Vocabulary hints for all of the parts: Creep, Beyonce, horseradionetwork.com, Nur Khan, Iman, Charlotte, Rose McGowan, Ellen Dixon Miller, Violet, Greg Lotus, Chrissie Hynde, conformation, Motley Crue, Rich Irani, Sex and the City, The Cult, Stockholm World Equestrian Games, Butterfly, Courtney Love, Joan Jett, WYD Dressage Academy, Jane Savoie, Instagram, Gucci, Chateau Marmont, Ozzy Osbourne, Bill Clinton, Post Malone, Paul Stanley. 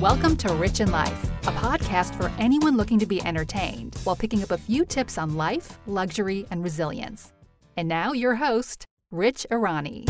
Welcome to Rich in Life, a podcast for anyone looking to be entertained while picking up a few tips on life, luxury, and resilience. And now your host, Rich Irani.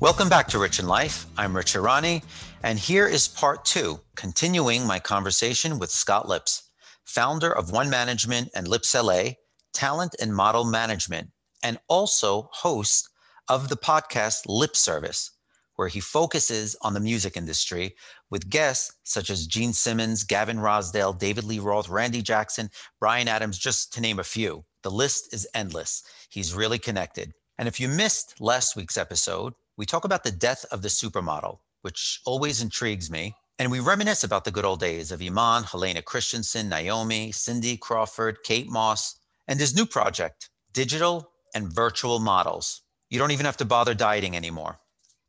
Welcome back to Rich in Life. I'm Rich Irani, and here is part two, continuing my conversation with Scott Lips, founder of One Management and Lips LA, talent and model management, and also host of the podcast Lip Service, where he focuses on the music industry with guests such as Gene Simmons, Gavin Rosdale, David Lee Roth, Randy Jackson, Brian Adams, just to name a few. The list is endless. He's really connected. And if you missed last week's episode, we talk about the death of the supermodel, which always intrigues me. And we reminisce about the good old days of Iman, Helena Christensen, Naomi, Cindy Crawford, Kate Moss, and his new project, digital and virtual models. You don't even have to bother dieting anymore.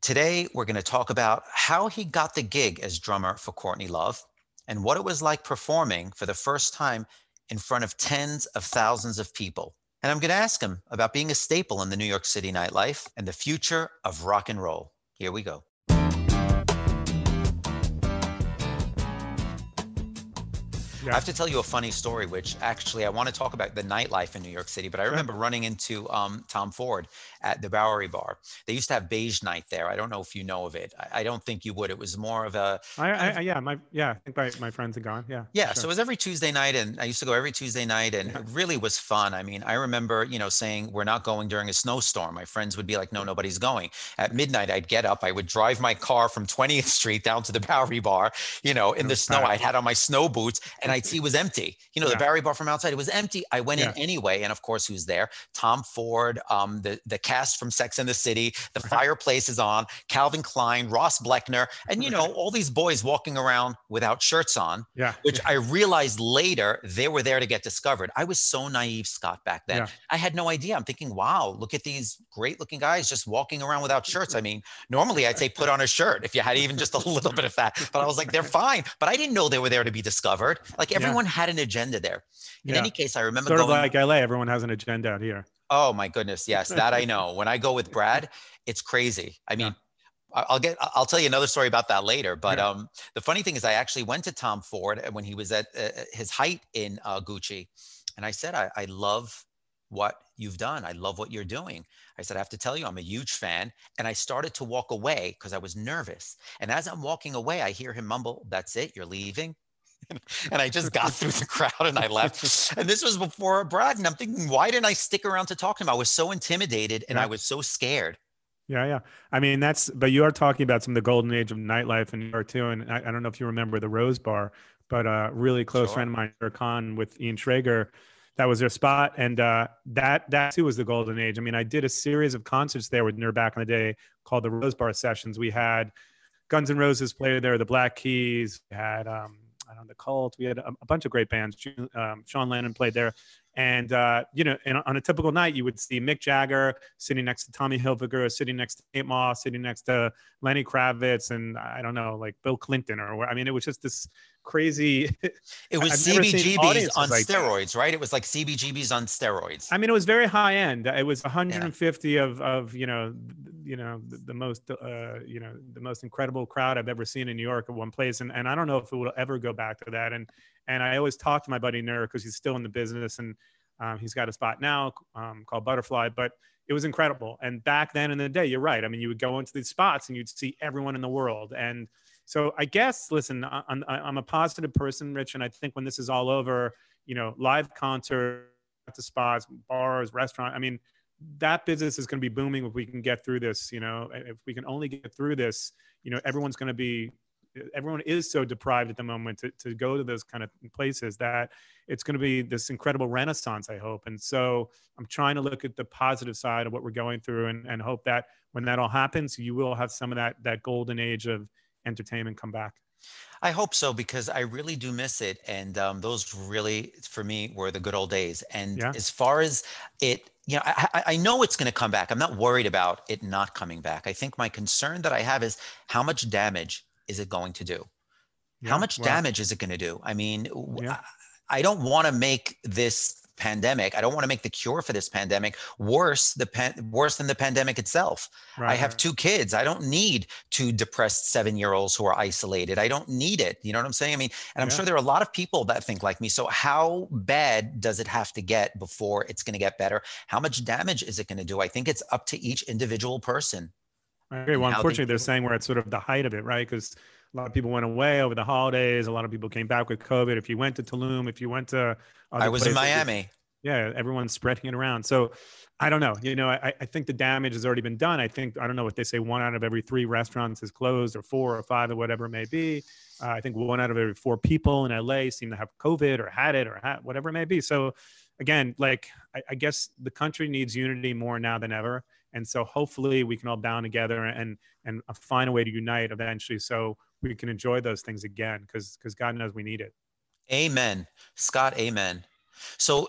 Today, we're going to talk about how he got the gig as drummer for Courtney Love and what it was like performing for the first time in front of tens of thousands of people. And I'm going to ask him about being a staple in the New York City nightlife and the future of rock and roll. Here we go. Yeah. I have to tell you a funny story, which actually I want to talk about the nightlife in New York City, but I remember running into Tom Ford at the Bowery Bar. They used to have beige night there. I don't know if you know of it. I don't think you would. It was more of a... I think my friends had gone. Yeah. Sure. So it was every Tuesday night, and I used to go every Tuesday night, and it really was fun. I mean, I remember, saying we're not going during a snowstorm. My friends would be like, no, nobody's going. At midnight, I'd get up. I would drive my car from 20th Street down to the Bowery Bar, in the snow. I had on my snow boots, and IT was empty. The Bowery Bar from outside, it was empty. I went in anyway. And of course, who's there? Tom Ford, the cast from Sex and the City, the fireplace is on, Calvin Klein, Ross Bleckner, and all these boys walking around without shirts on, which I realized later they were there to get discovered. I was so naive, Scott, back then. I had no idea. I'm thinking, wow, look at these great looking guys just walking around without shirts. I mean, normally I'd say put on a shirt if you had even just a little bit of fat, but I was like, they're fine. But I didn't know they were there to be discovered. Like everyone had an agenda there. In any case, I remember sort of like LA, everyone has an agenda out here. Oh my goodness. Yes, that I know. When I go with Brad, it's crazy. I mean, I'll tell you another story about that later. But the funny thing is I actually went to Tom Ford when he was at his height in Gucci. And I said, I love what you've done. I love what you're doing. I said, I have to tell you, I'm a huge fan. And I started to walk away because I was nervous. And as I'm walking away, I hear him mumble, "That's it, you're leaving?" And I just got through the crowd and I left. And this was before Brad. And I'm thinking, why didn't I stick around to talk to him? I was so intimidated and I was so scared. Yeah. I mean, but you are talking about some of the golden age of nightlife in New York too. And I don't know if you remember the Rose Bar, but a really close friend of mine, Nur Khan, with Ian Schrager, that was their spot. And that too was the golden age. I mean, I did a series of concerts there with Nur back in the day called the Rose Bar Sessions. We had Guns N' Roses play there, the Black Keys, we had... The Cult. We had a bunch of great bands. Sean Lennon played there. And, and on a typical night, you would see Mick Jagger sitting next to Tommy Hilfiger, sitting next to Kate Moss, sitting next to Lenny Kravitz, and I don't know, like Bill Clinton it was just this crazy. It was CBGBs on steroids, right? It was like CBGBs on steroids. I mean, it was very high end. It was 150 the most incredible crowd I've ever seen in New York at one place. And I don't know if it will ever go back to that. And I always talk to my buddy Nur because he's still in the business and he's got a spot now called Butterfly, but it was incredible. And back then in the day, you're right. I mean, you would go into these spots and you'd see everyone in the world. And so I guess, listen, I'm a positive person, Rich. And I think when this is all over, live concerts, spots, bars, restaurants, I mean, that business is going to be booming if we can get through this, if we can only get through this, everyone is so deprived at the moment to go to those kind of places that it's going to be this incredible renaissance, I hope. And so I'm trying to look at the positive side of what we're going through and hope that when that all happens, you will have some of that golden age of entertainment come back. I hope so, because I really do miss it. And those really, for me, were the good old days. And as far as it, I know it's going to come back. I'm not worried about it not coming back. I think my concern that I have is how much damage is it going to do? How much damage is it going to do? I mean, I don't want to make this pandemic. I don't want to make the cure for this pandemic worse than the pandemic itself. Right. I have two kids. I don't need two depressed 7-year-olds who are isolated. I don't need it. You know what I'm saying? I mean, and I'm sure there are a lot of people that think like me. So how bad does it have to get before it's going to get better? How much damage is it going to do? I think it's up to each individual person. I agree. Well, unfortunately, they're saying we're at sort of the height of it, right? Because a lot of people went away over the holidays. A lot of people came back with COVID. If you went to Tulum, if you went to other I was places, in Miami. Yeah, everyone's spreading it around. So I don't know. You know, I think the damage has already been done. I don't know what they say. 1 out of every 3 restaurants is closed, or 4 or 5, or whatever it may be. I think 1 out of every 4 people in LA seem to have COVID or had it, or whatever it may be. So again, like, I guess the country needs unity more now than ever. And so hopefully we can all band together and find a way to unite eventually, so we can enjoy those things again, because God knows we need it. Amen. Scott, amen. So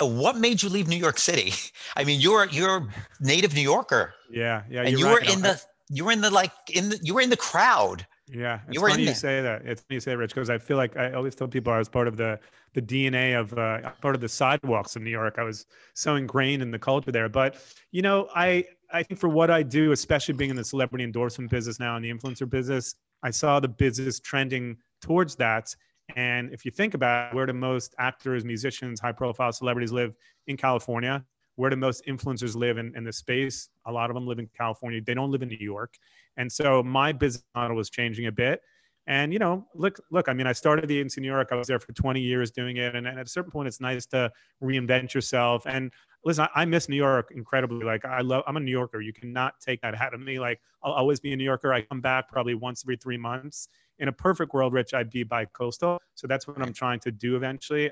what made you leave New York City? I mean, you're a native New Yorker. Yeah. And you were right. You were in the crowd. Yeah. It's funny you say that. It's funny you say, Rich, because I feel like I always tell people I was part of the DNA of part of the sidewalks in New York. I was so ingrained in the culture there. But, you know, I think for what I do, especially being in the celebrity endorsement business now and the influencer business, I saw the business trending towards that. And if you think about it, where do most actors, musicians, high profile celebrities live? In California. Where do most influencers live in this space? A lot of them live in California. They don't live in New York. And so my business model was changing a bit. And, you know, look, I mean, I started the agency in New York. I was there for 20 years doing it. And at a certain point, it's nice to reinvent yourself. And listen, I miss New York incredibly. Like, I'm a New Yorker. You cannot take that out of me. Like, I'll always be a New Yorker. I come back probably once every 3 months. In a perfect world, Rich, I'd be bi-coastal. So that's what I'm trying to do eventually.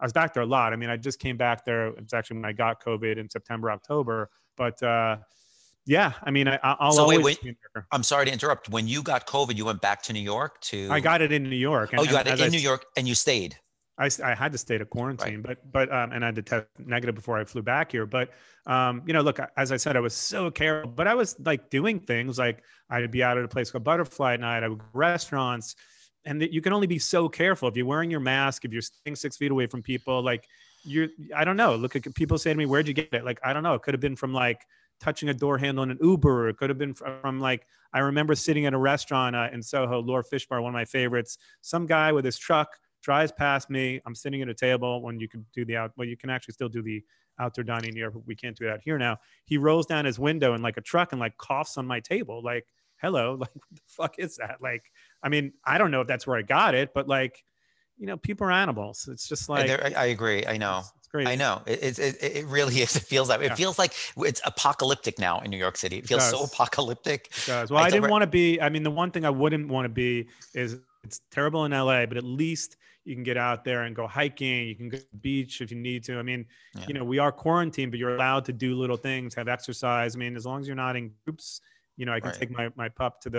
I was back there a lot. I mean, I just came back there. It's actually when I got COVID in September, October. But yeah, I mean, I'll always be there. I'm sorry to interrupt. When you got COVID, you went back to New York to... I got it in New York. And, New York, and you stayed. I had to stay to quarantine, right. but and I had to test negative before I flew back here. But, you know, look, as I said, I was so careful, but I was like doing things like I'd be out at a place called Butterfly at night. I would go to restaurants. And you can only be so careful if you're wearing your mask, if you're staying 6 feet away from people, like I don't know. Look, people say to me, where'd you get it? Like, I don't know. It could have been from like touching a door handle in an Uber. Or it could have been from like, I remember sitting at a restaurant in Soho, Laura Fish Bar, one of my favorites, some guy with his truck drives past me. I'm sitting at a table when you can do you can actually still do the outdoor dining here, but we can't do it out here now. He rolls down his window in like a truck and like coughs on my table. Like, hello, like, what the fuck is that? Like, I mean, I don't know if that's where I got it, but like, you know, people are animals. It's just like, I agree. I know. It's crazy. I know. It really is. It feels that way. Yeah. It feels like it's apocalyptic now in New York City. It feels so apocalyptic. It does. Well, I didn't want to be, I mean, the one thing I wouldn't want to be is it's terrible in LA, but at least you can get out there and go hiking. You can go to the beach if you need to. I mean, You know, we are quarantined, but you're allowed to do little things, have exercise. I mean, as long as you're not in groups, you know, I can take my pup to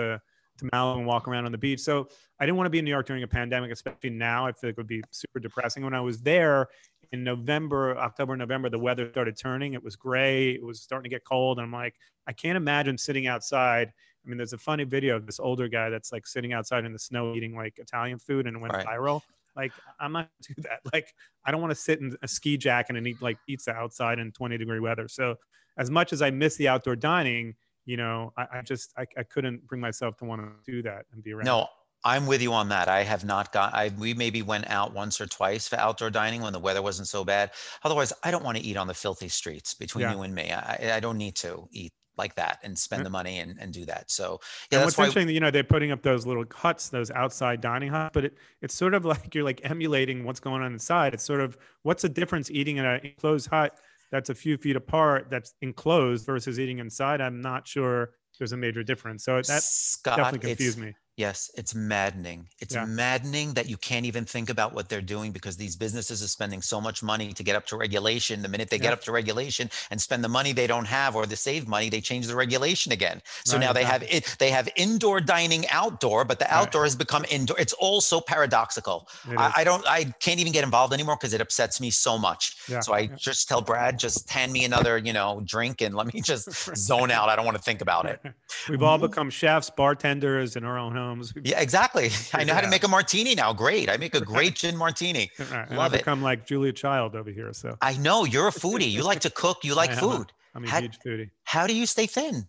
Malibu and walk around on the beach. So I didn't want to be in New York during a pandemic, especially now. I feel like it would be super depressing. When I was there in October, November, the weather started turning. It was gray. It was starting to get cold. And I'm like, I can't imagine sitting outside. I mean, there's a funny video of this older guy that's like sitting outside in the snow eating like Italian food, and it went viral. Like, I'm not going to do that. Like, I don't want to sit in a ski jacket and eat like pizza outside in 20-degree weather. So as much as I miss the outdoor dining, you know, I just couldn't bring myself to want to do that and be around. No, I'm with you on that. I have not we maybe went out once or twice for outdoor dining when the weather wasn't so bad. Otherwise, I don't want to eat on the filthy streets between you and me. I don't need to eat like that and spend the money and do that. So yeah, that's why, interesting, you know, they're putting up those little huts, those outside dining huts, but it's sort of like you're like emulating what's going on inside. It's sort of, what's the difference eating in an enclosed hut that's a few feet apart, that's enclosed, versus eating inside? I'm not sure there's a major difference. So that definitely confused me. Yes, it's maddening. It's maddening that you can't even think about what they're doing, because these businesses are spending so much money to get up to regulation. The minute they get up to regulation and spend the money they don't have, or the save money, they change the regulation again. So now they have indoor dining outdoor, but the outdoor has become indoor. It's all so paradoxical. I can't even get involved anymore because it upsets me so much. Yeah. So I just tell Brad, just hand me another, you know, drink and let me just zone out. I don't want to think about it. We've all become chefs, bartenders in our own home. cocktails. Yeah, exactly. I know how to make a martini now. Great. I make a great gin martini. Right. Love it. I'm like Julia Child over here. So I know you're a foodie. You like to cook. You like food. I'm a huge foodie. How do you stay thin?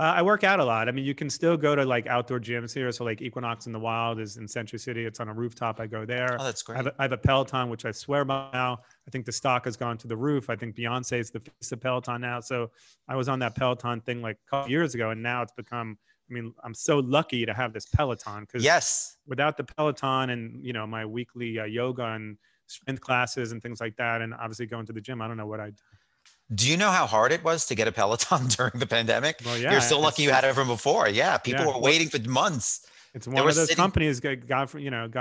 I work out a lot. I mean, you can still go to like outdoor gyms here. So like Equinox in the Wild is in Century City. It's on a rooftop. I go there. Oh, that's great. I have a Peloton, which I swear by now. I think the stock has gone to the roof. I think Beyonce is the face of Peloton now. So I was on that Peloton thing like a couple years ago, and now it's become, I mean, I'm so lucky to have this Peloton, because without the Peloton and, you know, my weekly yoga and strength classes and things like that, and obviously going to the gym, I don't know what I'd do. Do you know how hard it was to get a Peloton during the pandemic? Well, yeah, you're so lucky you had it from before. Yeah, people were waiting for months. It's one of those companies, God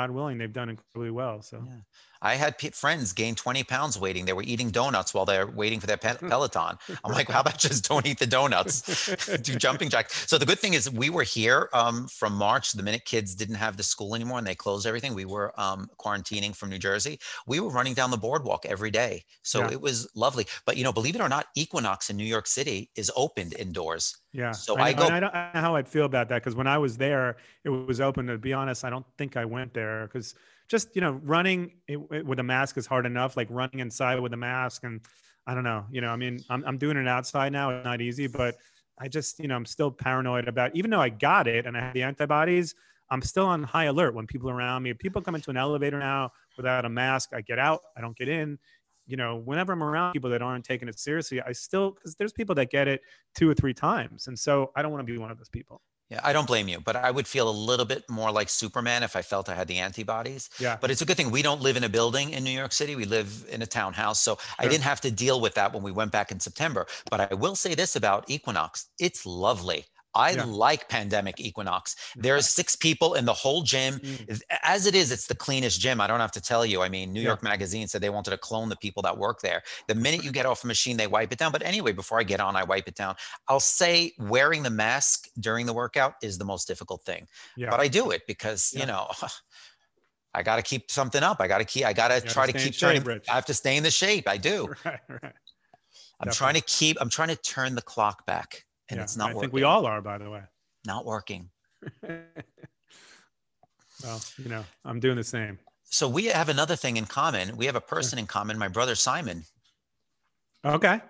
willing, they've done incredibly well. So yeah. I had friends gain 20 pounds waiting. They were eating donuts while they're waiting for their Peloton. I'm like, how about just don't eat the donuts? Do jumping jacks. So the good thing is we were here from March. The minute kids didn't have the school anymore and they closed everything, we were quarantining from New Jersey. We were running down the boardwalk every day. So it was lovely. But, you know, believe it or not, Equinox in New York City is opened indoors. Yeah. So I don't know how I'd feel about that, because when I was there, it was open. To be honest, I don't think I went there because just, you know, running with a mask is hard enough, like running inside with a mask. And I don't know, you know, I mean, I'm doing it outside now. It's not easy, but I just, you know, I'm still paranoid about, even though I got it and I have the antibodies, I'm still on high alert when people around me, people come into an elevator now without a mask. I get out, I don't get in. You know, whenever I'm around people that aren't taking it seriously, I still, because there's people that get it 2 or 3 times. And so I don't want to be one of those people. Yeah, I don't blame you, but I would feel a little bit more like Superman if I felt I had the antibodies. Yeah. But it's a good thing we don't live in a building in New York City. We live in a townhouse. So sure. I didn't have to deal with that when we went back in September. But I will say this about Equinox. It's lovely. I like pandemic Equinox. There's 6 people in the whole gym. As it is, it's the cleanest gym. I don't have to tell you. I mean, New York Magazine said they wanted to clone the people that work there. The minute you get off a machine, they wipe it down. But anyway, before I get on, I wipe it down. I'll say wearing the mask during the workout is the most difficult thing. Yeah. But I do it because, you know, I got to keep something up. I got to try to keep turning. I have to stay in the shape. I do. Right. I'm trying to turn the clock back. And it's not working. I think we all are, by the way. Not working. Well, you know, I'm doing the same. So we have another thing in common. We have a person in common, my brother Simon. Okay.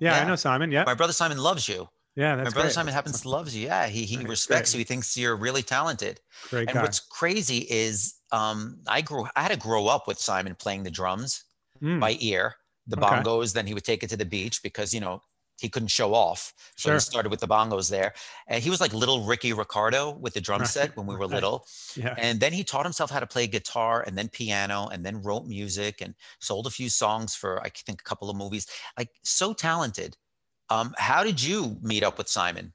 Yeah, I know Simon. Yeah. My brother Simon loves you. Yeah, that's My brother Simon happens to love you. Yeah, he respects you. He thinks you're really talented. Great guy. And what's crazy is I had to grow up with Simon playing the drums by ear, the bongos, then he would take it to the beach because, you know, he couldn't show off. So he started with the bongos there. And he was like little Ricky Ricardo with the drum set when we were little. Yeah. And then he taught himself how to play guitar and then piano and then wrote music and sold a few songs for, I think, a couple of movies. Like, so talented. How did you meet up with Simon?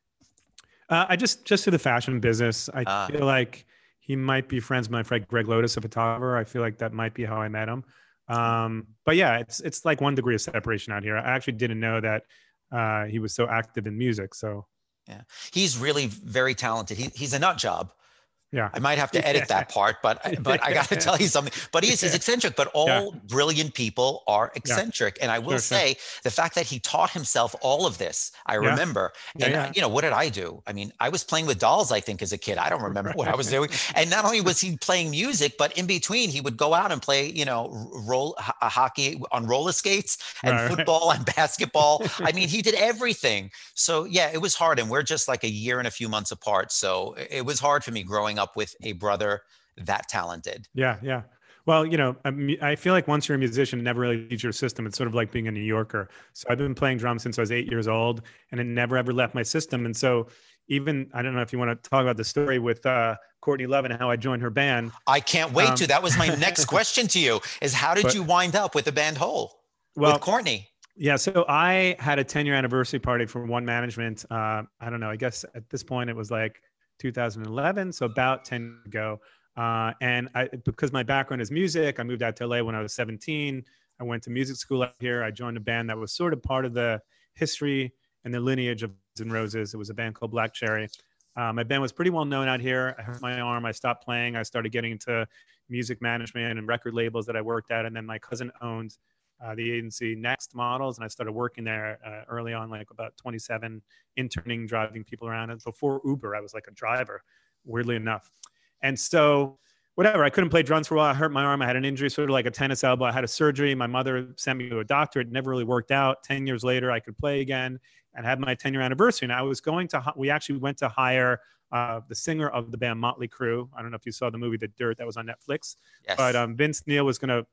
I just through the fashion business. I feel like he might be friends with my friend Greg Lotus, a photographer. I feel like that might be how I met him. But yeah, it's like 1 degree of separation out here. I actually didn't know that he was so active in music. So yeah, he's really very talented. He's a nut job. Yeah, I might have to edit that part, but I got to tell you something. But he's eccentric. But all brilliant people are eccentric. And I will say the fact that he taught himself all of this, I remember. And you know, what did I do? I mean, I was playing with dolls, I think, as a kid. I don't remember what I was doing. And not only was he playing music, but in between he would go out and play, you know, hockey on roller skates and football and basketball. I mean, he did everything. So yeah, it was hard. And we're just like a year and a few months apart. So it was hard for me growing up with a brother that talented. Yeah. Well, you know, I feel like once you're a musician, it never really leaves your system. It's sort of like being a New Yorker. So I've been playing drums since I was 8 years old, and it never ever left my system. And so even, I don't know if you want to talk about the story with Courtney Love and how I joined her band. I can't wait to. That was my next question to you is how did you wind up with the band Hole with Courtney? Yeah. So I had a 10-year anniversary party for One Management. I don't know. I guess at this point it was like 2011, so about 10 years ago. And because my background is music, I moved out to LA when I was 17. I went to music school out here. I joined a band that was sort of part of the history and the lineage of Guns N' Roses. It was a band called Black Cherry. My band was pretty well known out here. I hurt my arm. I stopped playing. I started getting into music management and record labels that I worked at. And then my cousin owned the agency Next Models, and I started working there early on, like about 27, interning, driving people around. And before Uber, I was like a driver. weirdly enough. And so whatever, I couldn't play drums for a while. I hurt my arm. I had an injury, sort of like a tennis elbow. I had a surgery. My mother sent me to a doctor. It never really worked out. 10 years later, I could play again and had my 10-year anniversary. And I was going to, we actually went to hire the singer of the band Motley Crue. I don't know if you saw the movie The Dirt that was on Netflix. Yes. But Vince Neil was gonna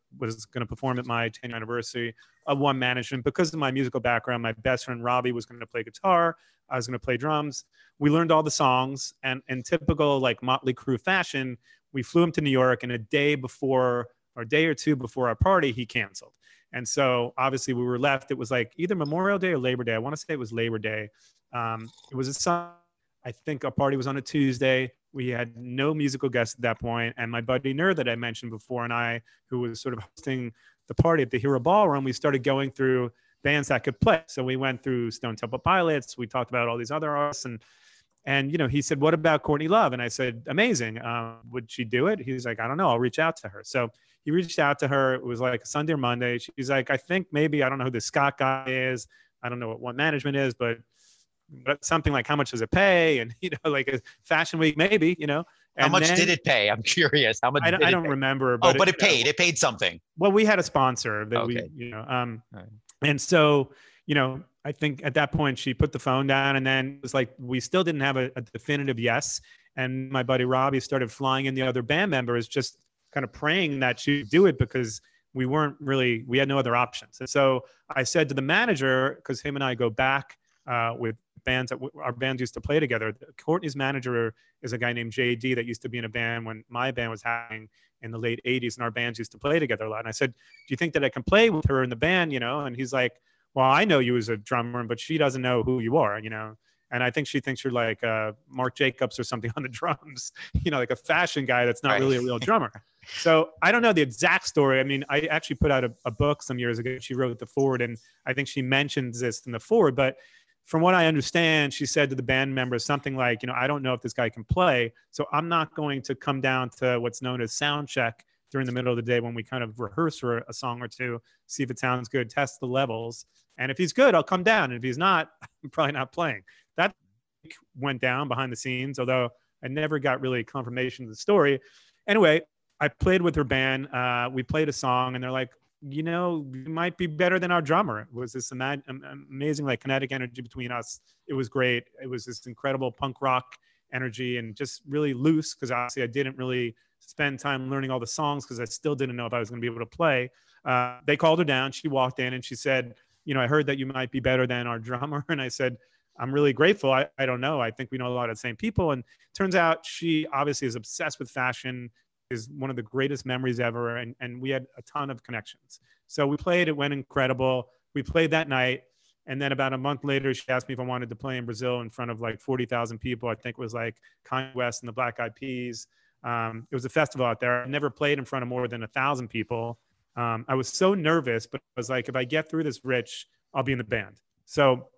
perform at my 10-year anniversary of One Management. Because of my musical background, my best friend Robbie was gonna play guitar. I was gonna play drums. We learned all the songs, and in typical like Motley Crue fashion, we flew him to New York, and a day before, or a day or two before our party, he canceled. And so obviously we were left. It was like either Memorial Day or Labor Day. I want to say it was Labor Day. It was a Sunday. I think our party was on a Tuesday. We had no musical guests at that point. And my buddy Nur that I mentioned before and I, who was sort of hosting the party at the Hero Ballroom, we started going through bands that could play. So we went through Stone Temple Pilots. We talked about all these other artists. And, you know, he said, what about Courtney Love? And I said, amazing. Would she do it? He's like, I don't know. I'll reach out to her. So he reached out to her. It was like Sunday or Monday. She's like, I think maybe, I don't know who the Scott guy is. I don't know what One Management is, but something like how much does it pay? And, you know, like a fashion week, maybe, you know. And how much did it pay? I'm curious. How much? I don't remember. But it paid. It paid something. Well, we had a sponsor that we, you know. Right. And so, you know, I think at that point she put the phone down, and then it was like, we still didn't have a definitive yes. And my buddy Robbie started flying in the other band members, just kind of praying that she'd do it, because we had no other options. And so I said to the manager, because him and I go back with bands that our bands used to play together. Courtney's manager is a guy named JD that used to be in a band when my band was happening in the late 80s, and our bands used to play together a lot. And I said, do you think that I can play with her in the band? You know, and he's like, well, I know you as a drummer, but she doesn't know who you are, you know? And I think she thinks you're like Mark Jacobs or something on the drums, you know, like a fashion guy that's not really a real drummer. So I don't know the exact story. I mean, I actually put out a book some years ago. She wrote the forward, and I think she mentions this in the forward. But from what I understand, she said to the band members something like, you know, I don't know if this guy can play, so I'm not going to come down to what's known as sound check during the middle of the day when we kind of rehearse for a song or two, see if it sounds good, test the levels. And if he's good, I'll come down. And if he's not, I'm probably not playing. That went down behind the scenes, although I never got really confirmation of the story. Anyway, I played with her band. We played a song, and they're like, you know, you might be better than our drummer. It was this amazing, like, kinetic energy between us. It was great. It was this incredible punk rock energy and just really loose, because obviously I didn't really spend time learning all the songs because I still didn't know if I was going to be able to play. They called her down. She walked in and she said, you know, I heard that you might be better than our drummer. And I said, I'm really grateful. I don't know. I think we know a lot of the same people. And turns out she obviously is obsessed with fashion, is one of the greatest memories ever. And we had a ton of connections. So we played, it went incredible. We played that night. And then about a month later, she asked me if I wanted to play in Brazil in front of like 40,000 people. I think it was like Kanye West and the Black Eyed Peas. It was a festival out there. I never played in front of more than 1,000 people. I was so nervous, but I was like, if I get through this, Rich, I'll be in the band. So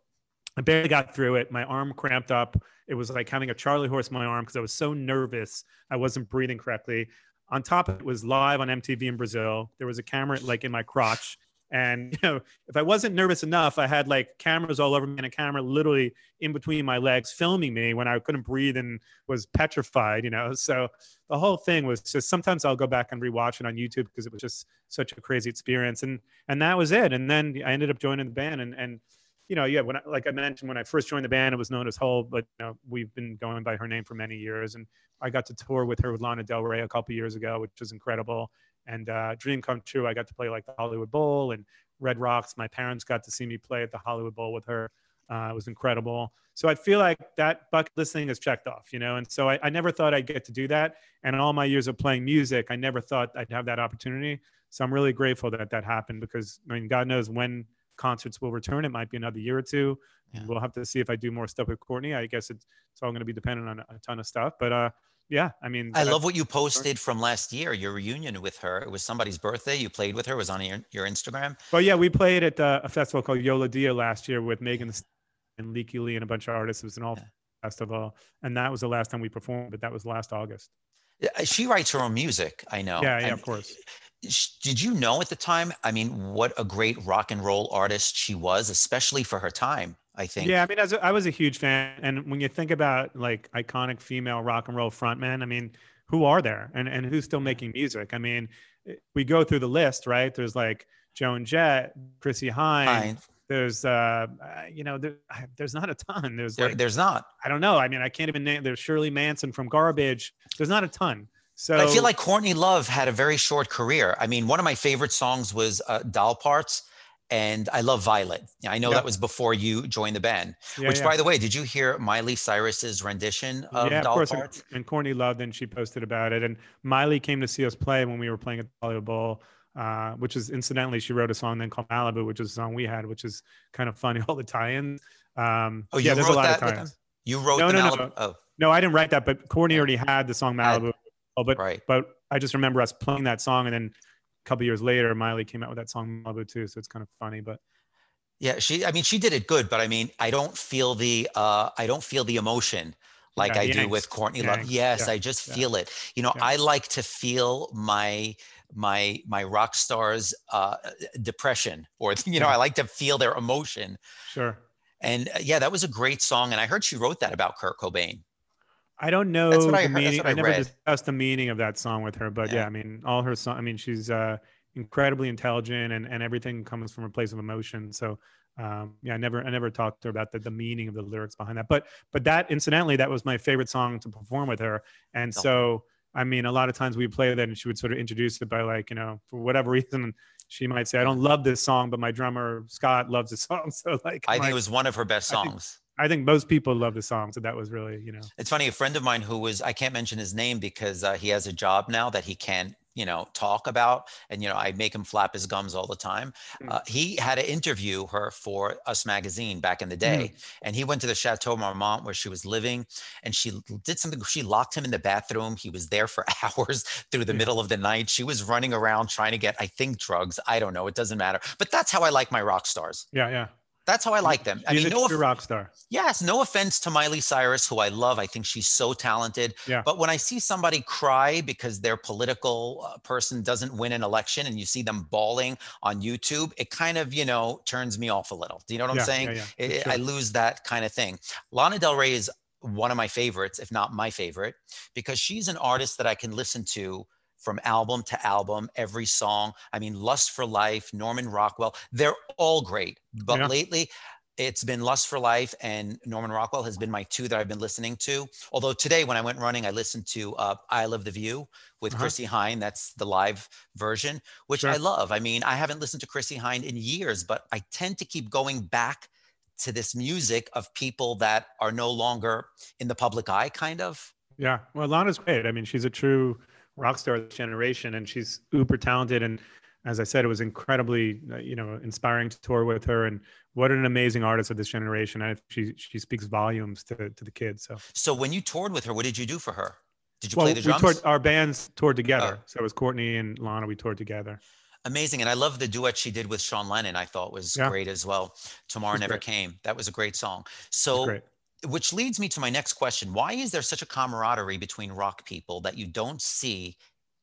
I barely got through it. My arm cramped up. It was like having a Charlie horse in my arm because I was so nervous. I wasn't breathing correctly. On top of it was live on MTV in Brazil. There was a camera like in my crotch. And, you know, if I wasn't nervous enough, I had like cameras all over me and a camera literally in between my legs filming me when I couldn't breathe and was petrified, you know. So the whole thing was just, sometimes I'll go back and rewatch it on YouTube because it was just such a crazy experience. And that was it. And then I ended up joining the band. And you know, yeah, when I, like I mentioned, when I first joined the band, it was known as Hull, but you know, we've been going by her name for many years. And I got to tour with her with Lana Del Rey a couple of years ago, which was incredible. And dream come true. I got to play like the Hollywood Bowl and Red Rocks. My parents got to see me play at the Hollywood Bowl with her. It was incredible. So I feel like that bucket list thing is checked off, you know? And so I never thought I'd get to do that. And in all my years of playing music, I never thought I'd have that opportunity. So I'm really grateful that that happened because, I mean, God knows when concerts will return. It might be another year or two. Yeah. We'll have to see if I do more stuff with Courtney. I guess it's all going to be dependent on a ton of stuff, but, yeah, I mean, I love what you posted from last year, your reunion with her. It was somebody's birthday. You played with her. It was on your Instagram. Well, yeah, we played at a festival called Yola Dia last year with Megan and Leaky Lee and a bunch of artists. It was an all festival. And that was the last time we performed, but that was last August. She writes her own music, I know. Yeah, of course. Did you know at the time, I mean, what a great rock and roll artist she was, especially for her time? I think. Yeah, I mean, I was a huge fan. And when you think about like iconic female rock and roll frontmen, I mean, who are there and who's still making music? I mean, we go through the list, right? There's like Joan Jett, Chrissie Hynde. There's, you know, there's not a ton. There's not. I don't know. I mean, I can't even name. There's Shirley Manson from Garbage. There's not a ton. So I feel like Courtney Love had a very short career. I mean, one of my favorite songs was Doll Parts, and I Love Violet. I know that was before you joined the band, by the way, did you hear Miley Cyrus's rendition of Doll Parts? And Courtney Love, then she posted about it. And Miley came to see us play when we were playing at the Hollywood Bowl, which is incidentally, she wrote a song then called Malibu, which is a song we had, which is kind of funny, all the tie-ins. You there's a lot of tie-ins. You wrote Malibu? Oh. No, I didn't write that, but Courtney already had the song Malibu. But I just remember us playing that song, and then a couple years later, Miley came out with that song Malibu too. So it's kind of funny, but yeah, she did it good, but I mean, I don't feel the emotion like I do with Courtney Love. Yes, I just feel it. You know, I like to feel my rock stars' depression, or I like to feel their emotion. Sure. And that was a great song, and I heard she wrote that about Kurt Cobain. I don't know. That's what I heard. That's what I never discussed the meaning of that song with her, but I mean, all her song. I mean, she's incredibly intelligent, and everything comes from a place of emotion. So, I never talked to her about the meaning of the lyrics behind that. But that, incidentally, that was my favorite song to perform with her. And so, I mean, a lot of times we play that, and she would sort of introduce it by like, you know, for whatever reason, she might say, "I don't love this song, but my drummer Scott loves this song." So, like, I think it was one of her best songs. I think most people love the song. So that was really, you know. It's funny, a friend of mine who was, I can't mention his name because he has a job now that he can't, talk about. And, I make him flap his gums all the time. He had to interview her for Us Magazine back in the day. And he went to the Chateau Marmont where she was living, and she did something. She locked him in the bathroom. He was there for hours through the middle of the night. She was running around trying to get, I think, drugs. I don't know. It doesn't matter. But that's how I like my rock stars. Yeah, yeah. That's how I like them. I mean, no rock star. Yes, no offense to Miley Cyrus, who I love. I think she's so talented. Yeah. But when I see somebody cry because their political person doesn't win an election, and you see them bawling on YouTube, it kind of, turns me off a little. Do you know what I'm saying? Yeah, yeah. Sure. I lose that kind of thing. Lana Del Rey is one of my favorites, if not my favorite, because she's an artist that I can listen to from album to album, every song. I mean, Lust for Life, Norman Rockwell, they're all great. But lately, it's been Lust for Life and Norman Rockwell has been my two that I've been listening to. Although today, when I went running, I listened to I Love the View with Chrissie Hynde. That's the live version, which I love. I mean, I haven't listened to Chrissie Hynde in years, but I tend to keep going back to this music of people that are no longer in the public eye, kind of. Yeah, well, Lana's great. I mean, she's a true rock star of the generation, and she's uber talented. And as I said, it was incredibly, inspiring to tour with her. And what an amazing artist of this generation! I think she speaks volumes to the kids. So when you toured with her, what did you do for her? Did you play the drums? Our bands toured together. So it was Courtney and Lana. We toured together. Amazing, and I love the duet she did with Sean Lennon. I thought was great as well. Tomorrow Never Came. That was a great song. So. Which leads me to my next question. Why is there such a camaraderie between rock people that you don't see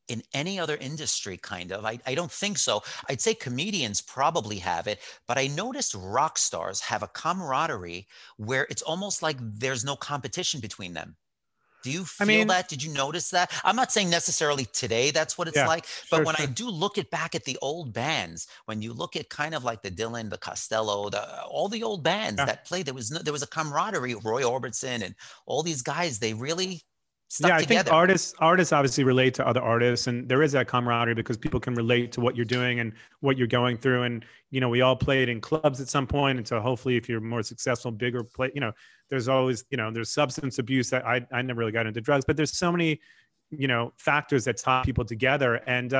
in any other industry, kind of? I don't think so. I'd say comedians probably have it, but I noticed rock stars have a camaraderie where it's almost like there's no competition between them. Do you feel that? Did you notice that? I'm not saying necessarily today that's what it's like, but when I do look back at the old bands, when you look at kind of like the Dylan, the Costello, all the old bands that played, there was a camaraderie. Roy Orbison and all these guys, they really stuck together. I think artists obviously relate to other artists, and there is that camaraderie because people can relate to what you're doing and what you're going through. And we all played in clubs at some point, and so hopefully, if you're more successful, bigger play, there's always, there's substance abuse that I never really got into drugs, but there's so many, factors that tie people together. And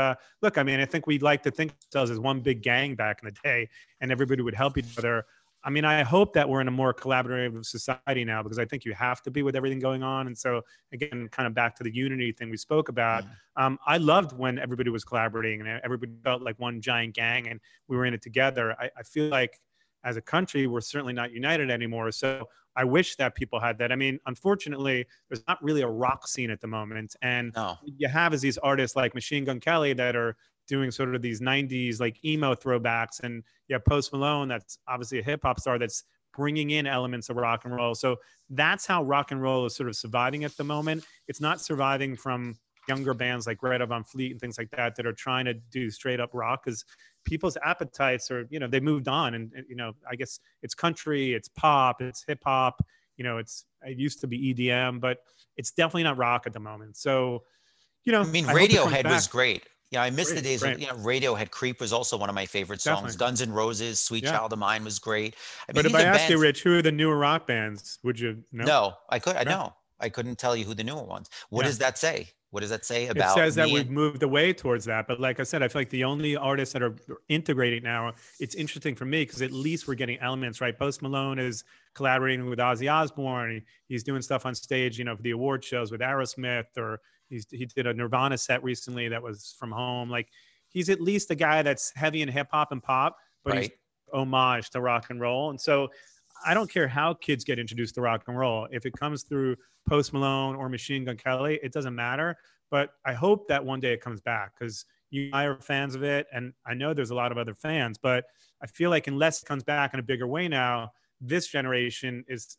look, I mean, I think we like to think of ourselves as one big gang back in the day, and everybody would help each other. I mean, I hope that we're in a more collaborative society now, because I think you have to be with everything going on. And so again, kind of back to the unity thing we spoke about. I loved when everybody was collaborating and everybody felt like one giant gang and we were in it together. I feel like as a country, we're certainly not united anymore. So I wish that people had that. I mean, unfortunately, there's not really a rock scene at the moment. And what you have is these artists like Machine Gun Kelly that are doing sort of these 90s like emo throwbacks. And you have Post Malone, that's obviously a hip hop star that's bringing in elements of rock and roll. So that's how rock and roll is sort of surviving at the moment. It's not surviving from younger bands like Greta Van Fleet and things like that that are trying to do straight up rock, because people's appetites are, you know, they moved on. And, you know, I guess it's country, it's pop, it's hip hop, you know, it used to be EDM, but it's definitely not rock at the moment. So, you know, I mean, Radiohead was great. Yeah, I miss the days when, you know, Radiohead Creep was also one of my favorite songs. Guns N' Roses, Sweet Child of Mine was great. I mean, but if I asked you, Rich, who are the newer rock bands, would you know? No, I couldn't tell you who the newer ones. What does that say? What does that say about me? It says that we've moved away towards that. But like I said, I feel like the only artists that are integrating now, it's interesting for me because at least we're getting elements, right? Post Malone is collaborating with Ozzy Osbourne. He's doing stuff on stage, you know, for the award shows with Aerosmith, or he did a Nirvana set recently that was from home. Like, he's at least a guy that's heavy in hip hop and pop, but he's homage to rock and roll. And so I don't care how kids get introduced to rock and roll. If it comes through Post Malone or Machine Gun Kelly, it doesn't matter. But I hope that one day it comes back, because you and I are fans of it. And I know there's a lot of other fans, but I feel like unless it comes back in a bigger way now, this generation is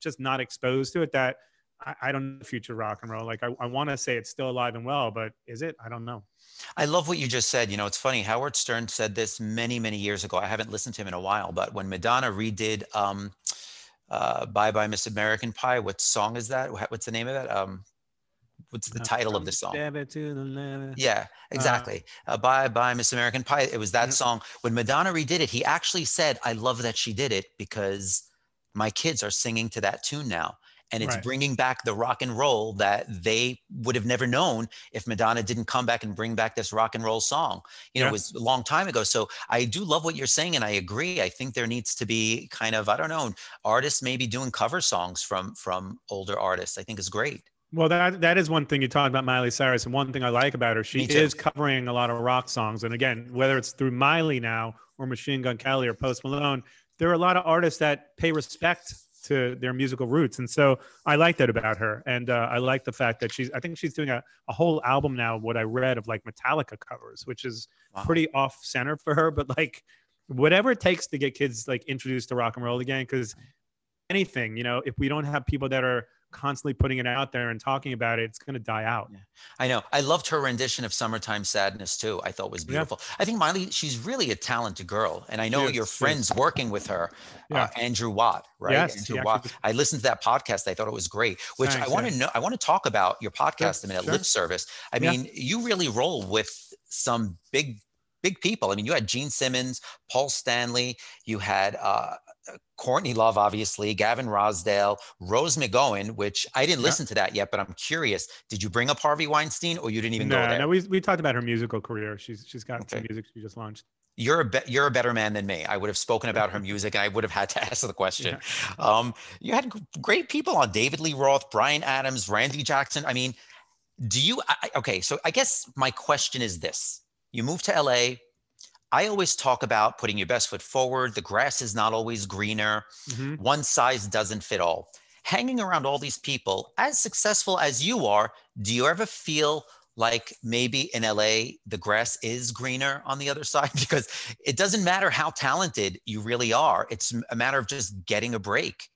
just not exposed to it. That I don't know the future of rock and roll. Like, I want to say it's still alive and well, but is it? I don't know. I love what you just said. You know, it's funny. Howard Stern said this many, many years ago. I haven't listened to him in a while, but when Madonna redid Bye Bye Miss American Pie, what song is that? What's the name of that? What's the title of the song? Yeah, exactly. Bye Bye Miss American Pie. It was that song. When Madonna redid it, he actually said, I love that she did it because my kids are singing to that tune now. And it's bringing back the rock and roll that they would have never known if Madonna didn't come back and bring back this rock and roll song. You know, it was a long time ago. So I do love what you're saying, and I agree. I think there needs to be kind of, I don't know, artists maybe doing cover songs from older artists. I think is great. Well, that is one thing you talk about Miley Cyrus, and one thing I like about her, she is covering a lot of rock songs. And again, whether it's through Miley now or Machine Gun Kelly or Post Malone, there are a lot of artists that pay respect to their musical roots. And so I like that about her. And I like the fact that I think she's doing a whole album now, what I read, of like Metallica covers, which is pretty off center for her, but like whatever it takes to get kids like introduced to rock and roll again. Cause anything, you know, if we don't have people that are constantly putting it out there and talking about it, it's going to die out. Yeah. I know. I loved her rendition of Summertime Sadness too. I thought was beautiful. Yeah. I think Miley, she's really a talented girl. And I know your friend's working with her, Andrew Watt, right? Yes, Andrew Watt. I listened to that podcast. I thought it was great, which I want to know. I want to talk about your podcast in a minute, Lip Service. I mean, you really roll with some big people. I mean, you had Gene Simmons, Paul Stanley, you had, Courtney Love, obviously, Gavin Rosdale, Rose McGowan, which I didn't listen to that yet, but I'm curious. Did you bring up Harvey Weinstein, or you didn't even go there? No, we talked about her musical career. She's got some music she just launched. You're a better man than me. I would have spoken about her music, and I would have had to ask the question. Yeah. You had great people on: David Lee Roth, Brian Adams, Randy Jackson. I mean, so I guess my question is this. You moved to LA. I always talk about putting your best foot forward. The grass is not always greener. Mm-hmm. One size doesn't fit all. Hanging around all these people, as successful as you are, do you ever feel like maybe in LA, the grass is greener on the other side? Because it doesn't matter how talented you really are. It's a matter of just getting a break.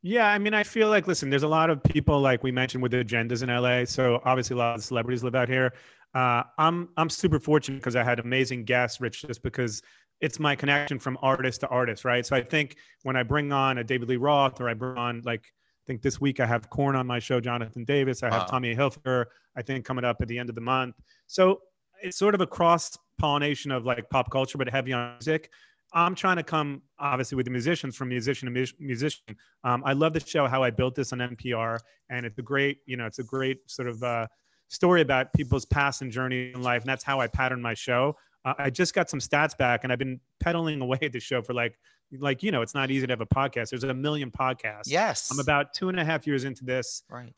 Yeah, I mean, I feel like, listen, there's a lot of people, like we mentioned, with agendas in LA. So obviously a lot of celebrities live out here. I'm super fortunate because I had amazing guests, Rich, just because it's my connection from artist to artist, right? So I think when I bring on a David Lee Roth, or I bring on, like, I think this week I have Korn on my show, Jonathan Davis, I have Tommy Hilfiger, I think, coming up at the end of the month. So it's sort of a cross-pollination of like pop culture, but heavy on music. I'm trying to come, obviously, with the musicians, from musician to musician. I love the show How I Built This on NPR, and it's a great, you know, it's a great sort of story about people's past and journey in life. And that's how I pattern my show. I just got some stats back, and I've been peddling away at the show for like, you know, it's not easy to have a podcast. There's a million podcasts. Yes. I'm about 2.5 years into this, right?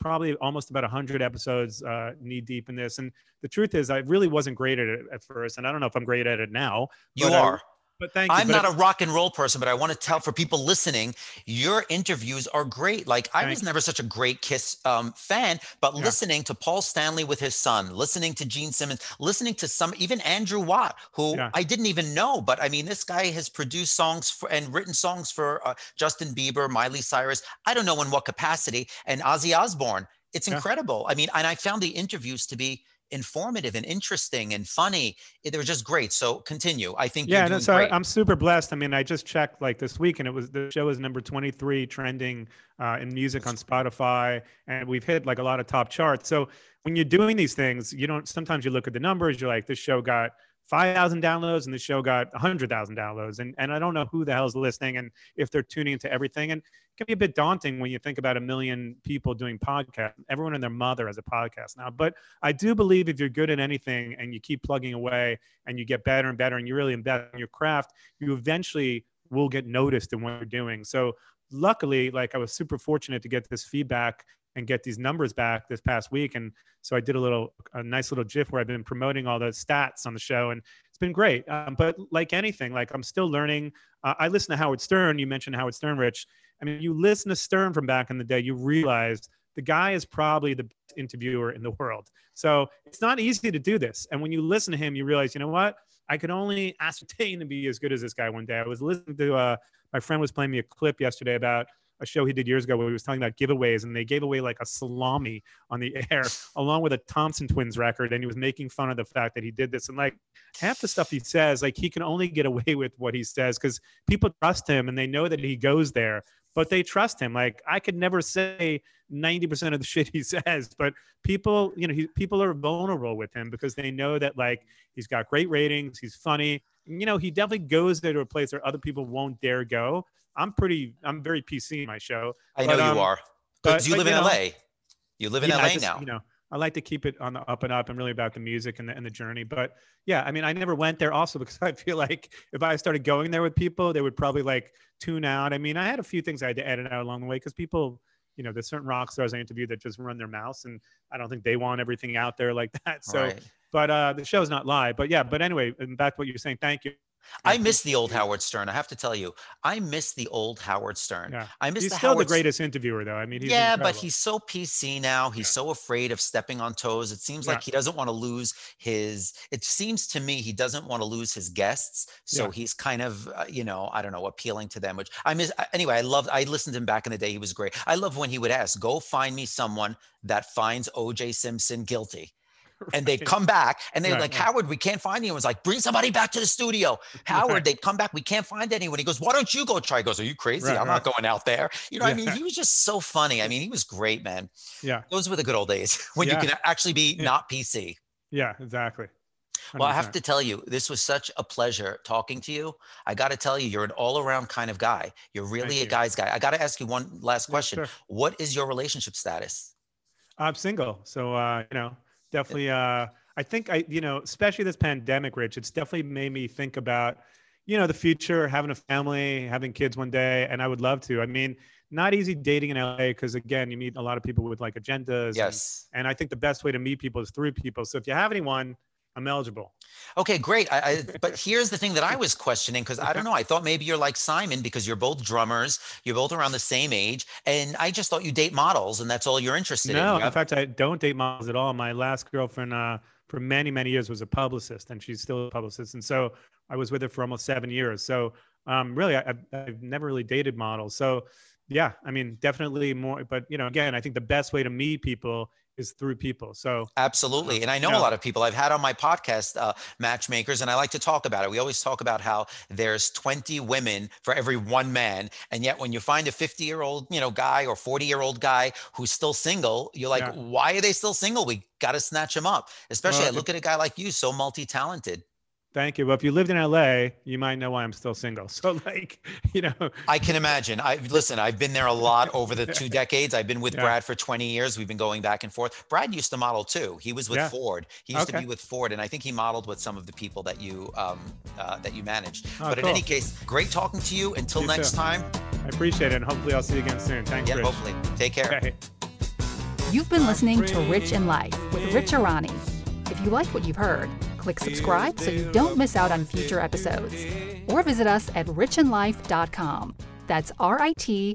Probably almost about 100 episodes knee deep in this. And the truth is I really wasn't great at it at first. And I don't know if I'm great at it now. You are. But thank you. I'm not a rock and roll person, but I want to tell for people listening, your interviews are great. Like I was never such a great Kiss fan, but listening to Paul Stanley with his son, listening to Gene Simmons, listening to some, even Andrew Watt, who I didn't even know, but I mean, this guy has produced songs for, and written songs for Justin Bieber, Miley Cyrus, I don't know in what capacity, and Ozzy Osbourne. It's incredible. I mean, and I found the interviews to be informative and interesting and funny. They were just great. So continue. I think you're doing great. I'm super blessed. I mean, I just checked like this week, and it was, the show is number 23 trending in music on Spotify, and we've hit like a lot of top charts. So when you're doing these things, you don't, sometimes you look at the numbers, you're like, this show got 5,000 downloads and the show got 100,000 downloads. And I don't know who the hell's listening and if they're tuning into everything. And it can be a bit daunting when you think about 1 million people doing podcasts. Everyone and their mother has a podcast now. But I do believe if you're good at anything and you keep plugging away and you get better and better and you really embed in your craft, you eventually will get noticed in what you're doing. So luckily, like I was super fortunate to get this feedback and get these numbers back this past week. And so I did a nice little GIF where I've been promoting all those stats on the show, and it's been great. But like anything, like I'm still learning. I listen to Howard Stern. You mentioned Howard Stern, Rich. I mean, you listen to Stern from back in the day, you realize the guy is probably the best interviewer in the world. So it's not easy to do this. And when you listen to him, you realize, you know what? I could only ascertain to be as good as this guy one day. I was listening to, my friend was playing me a clip yesterday about a show he did years ago where he was talking about giveaways, and they gave away like a salami on the air along with a Thompson Twins record. And he was making fun of the fact that he did this. And like half the stuff he says, like he can only get away with what he says because people trust him and they know that he goes there, but they trust him. Like I could never say 90% of the shit he says, but people, you know, people are vulnerable with him because they know that like he's got great ratings. He's funny. You know, he definitely goes there to a place where other people won't dare go. I'm very PC in my show. I know you are. Because you live in LA. You live in LA now. You know, I like to keep it on the up and up. I'm really about the music and the journey. But yeah, I mean, I never went there also because I feel like if I started going there with people, they would probably like tune out. I mean, I had a few things I had to edit out along the way because people, you know, there's certain rock stars I interviewed that just run their mouths, and I don't think they want everything out there like that. So, but the show's not live. But yeah, but anyway, back to what you're saying. Thank you. I miss the old Howard Stern. I have to tell you, I miss the old Howard Stern. Yeah. I miss. He's still the greatest interviewer, though. I mean, he's incredible. But he's so PC now. He's so afraid of stepping on toes. It seems like he doesn't want to lose his. It seems to me he doesn't want to lose his guests. So he's kind of, you know, I don't know, appealing to them. Which I miss. Anyway, I listened to him back in the day. He was great. I love when he would ask, "Go find me someone that finds O.J. Simpson guilty." And they'd come back and they were like, Howard, we can't find anyone. It was like, bring somebody back to the studio. Howard, they'd come back. We can't find anyone. He goes, why don't you go try? He goes, are you crazy? I'm not going out there. You know what I mean? He was just so funny. I mean, he was great, man. Yeah. Those were the good old days when you could actually be not PC. Yeah, exactly. 100%. Well, I have to tell you, this was such a pleasure talking to you. I got to tell you, you're an all-around kind of guy. You're really a guy's guy. I got to ask you one last question. Sure. What is your relationship status? I'm single. So, you know. Definitely. I think you know, especially this pandemic, Rich, it's definitely made me think about, you know, the future, having a family, having kids one day. And I would love to. I mean, not easy dating in LA because, again, you meet a lot of people with like agendas. Yes. And I think the best way to meet people is through people. So if you have anyone, I'm eligible. Okay, great. But here's the thing that I was questioning, because I don't know. I thought maybe you're like Simon because you're both drummers. You're both around the same age. And I just thought you date models and that's all you're interested in. No, in fact, I don't date models at all. My last girlfriend for many, many years was a publicist, and she's still a publicist. And so I was with her for almost 7 years. So really, I've never really dated models. So yeah, I mean, definitely more. But, you know, again, I think the best way to meet people is through people. So absolutely. And I know a lot of people. I've had on my podcast matchmakers, and I like to talk about it. We always talk about how there's 20 women for every one man. And yet when you find a 50-year-old, you know, guy or 40-year-old guy who's still single, you're like, why are they still single? We got to snatch him up. Especially I look at a guy like you, so multi-talented. Thank you. Well, if you lived in LA, you might know why I'm still single. So like, you know, I can imagine. I've been there a lot over the 2 decades. I've been with Brad for 20 years. We've been going back and forth. Brad used to model too. He was with Ford. He used to be with Ford. And I think he modeled with some of the people that you managed. But in any case, great talking to you. Until next time. I appreciate it. And hopefully I'll see you again soon. Thanks, Rich. Yeah, hopefully. Take care. Okay. You've been listening to Rich in Life with Rich Irani. If you like what you've heard, click subscribe so you don't miss out on future episodes. Or visit us at richinlife.com. That's richinlife.com.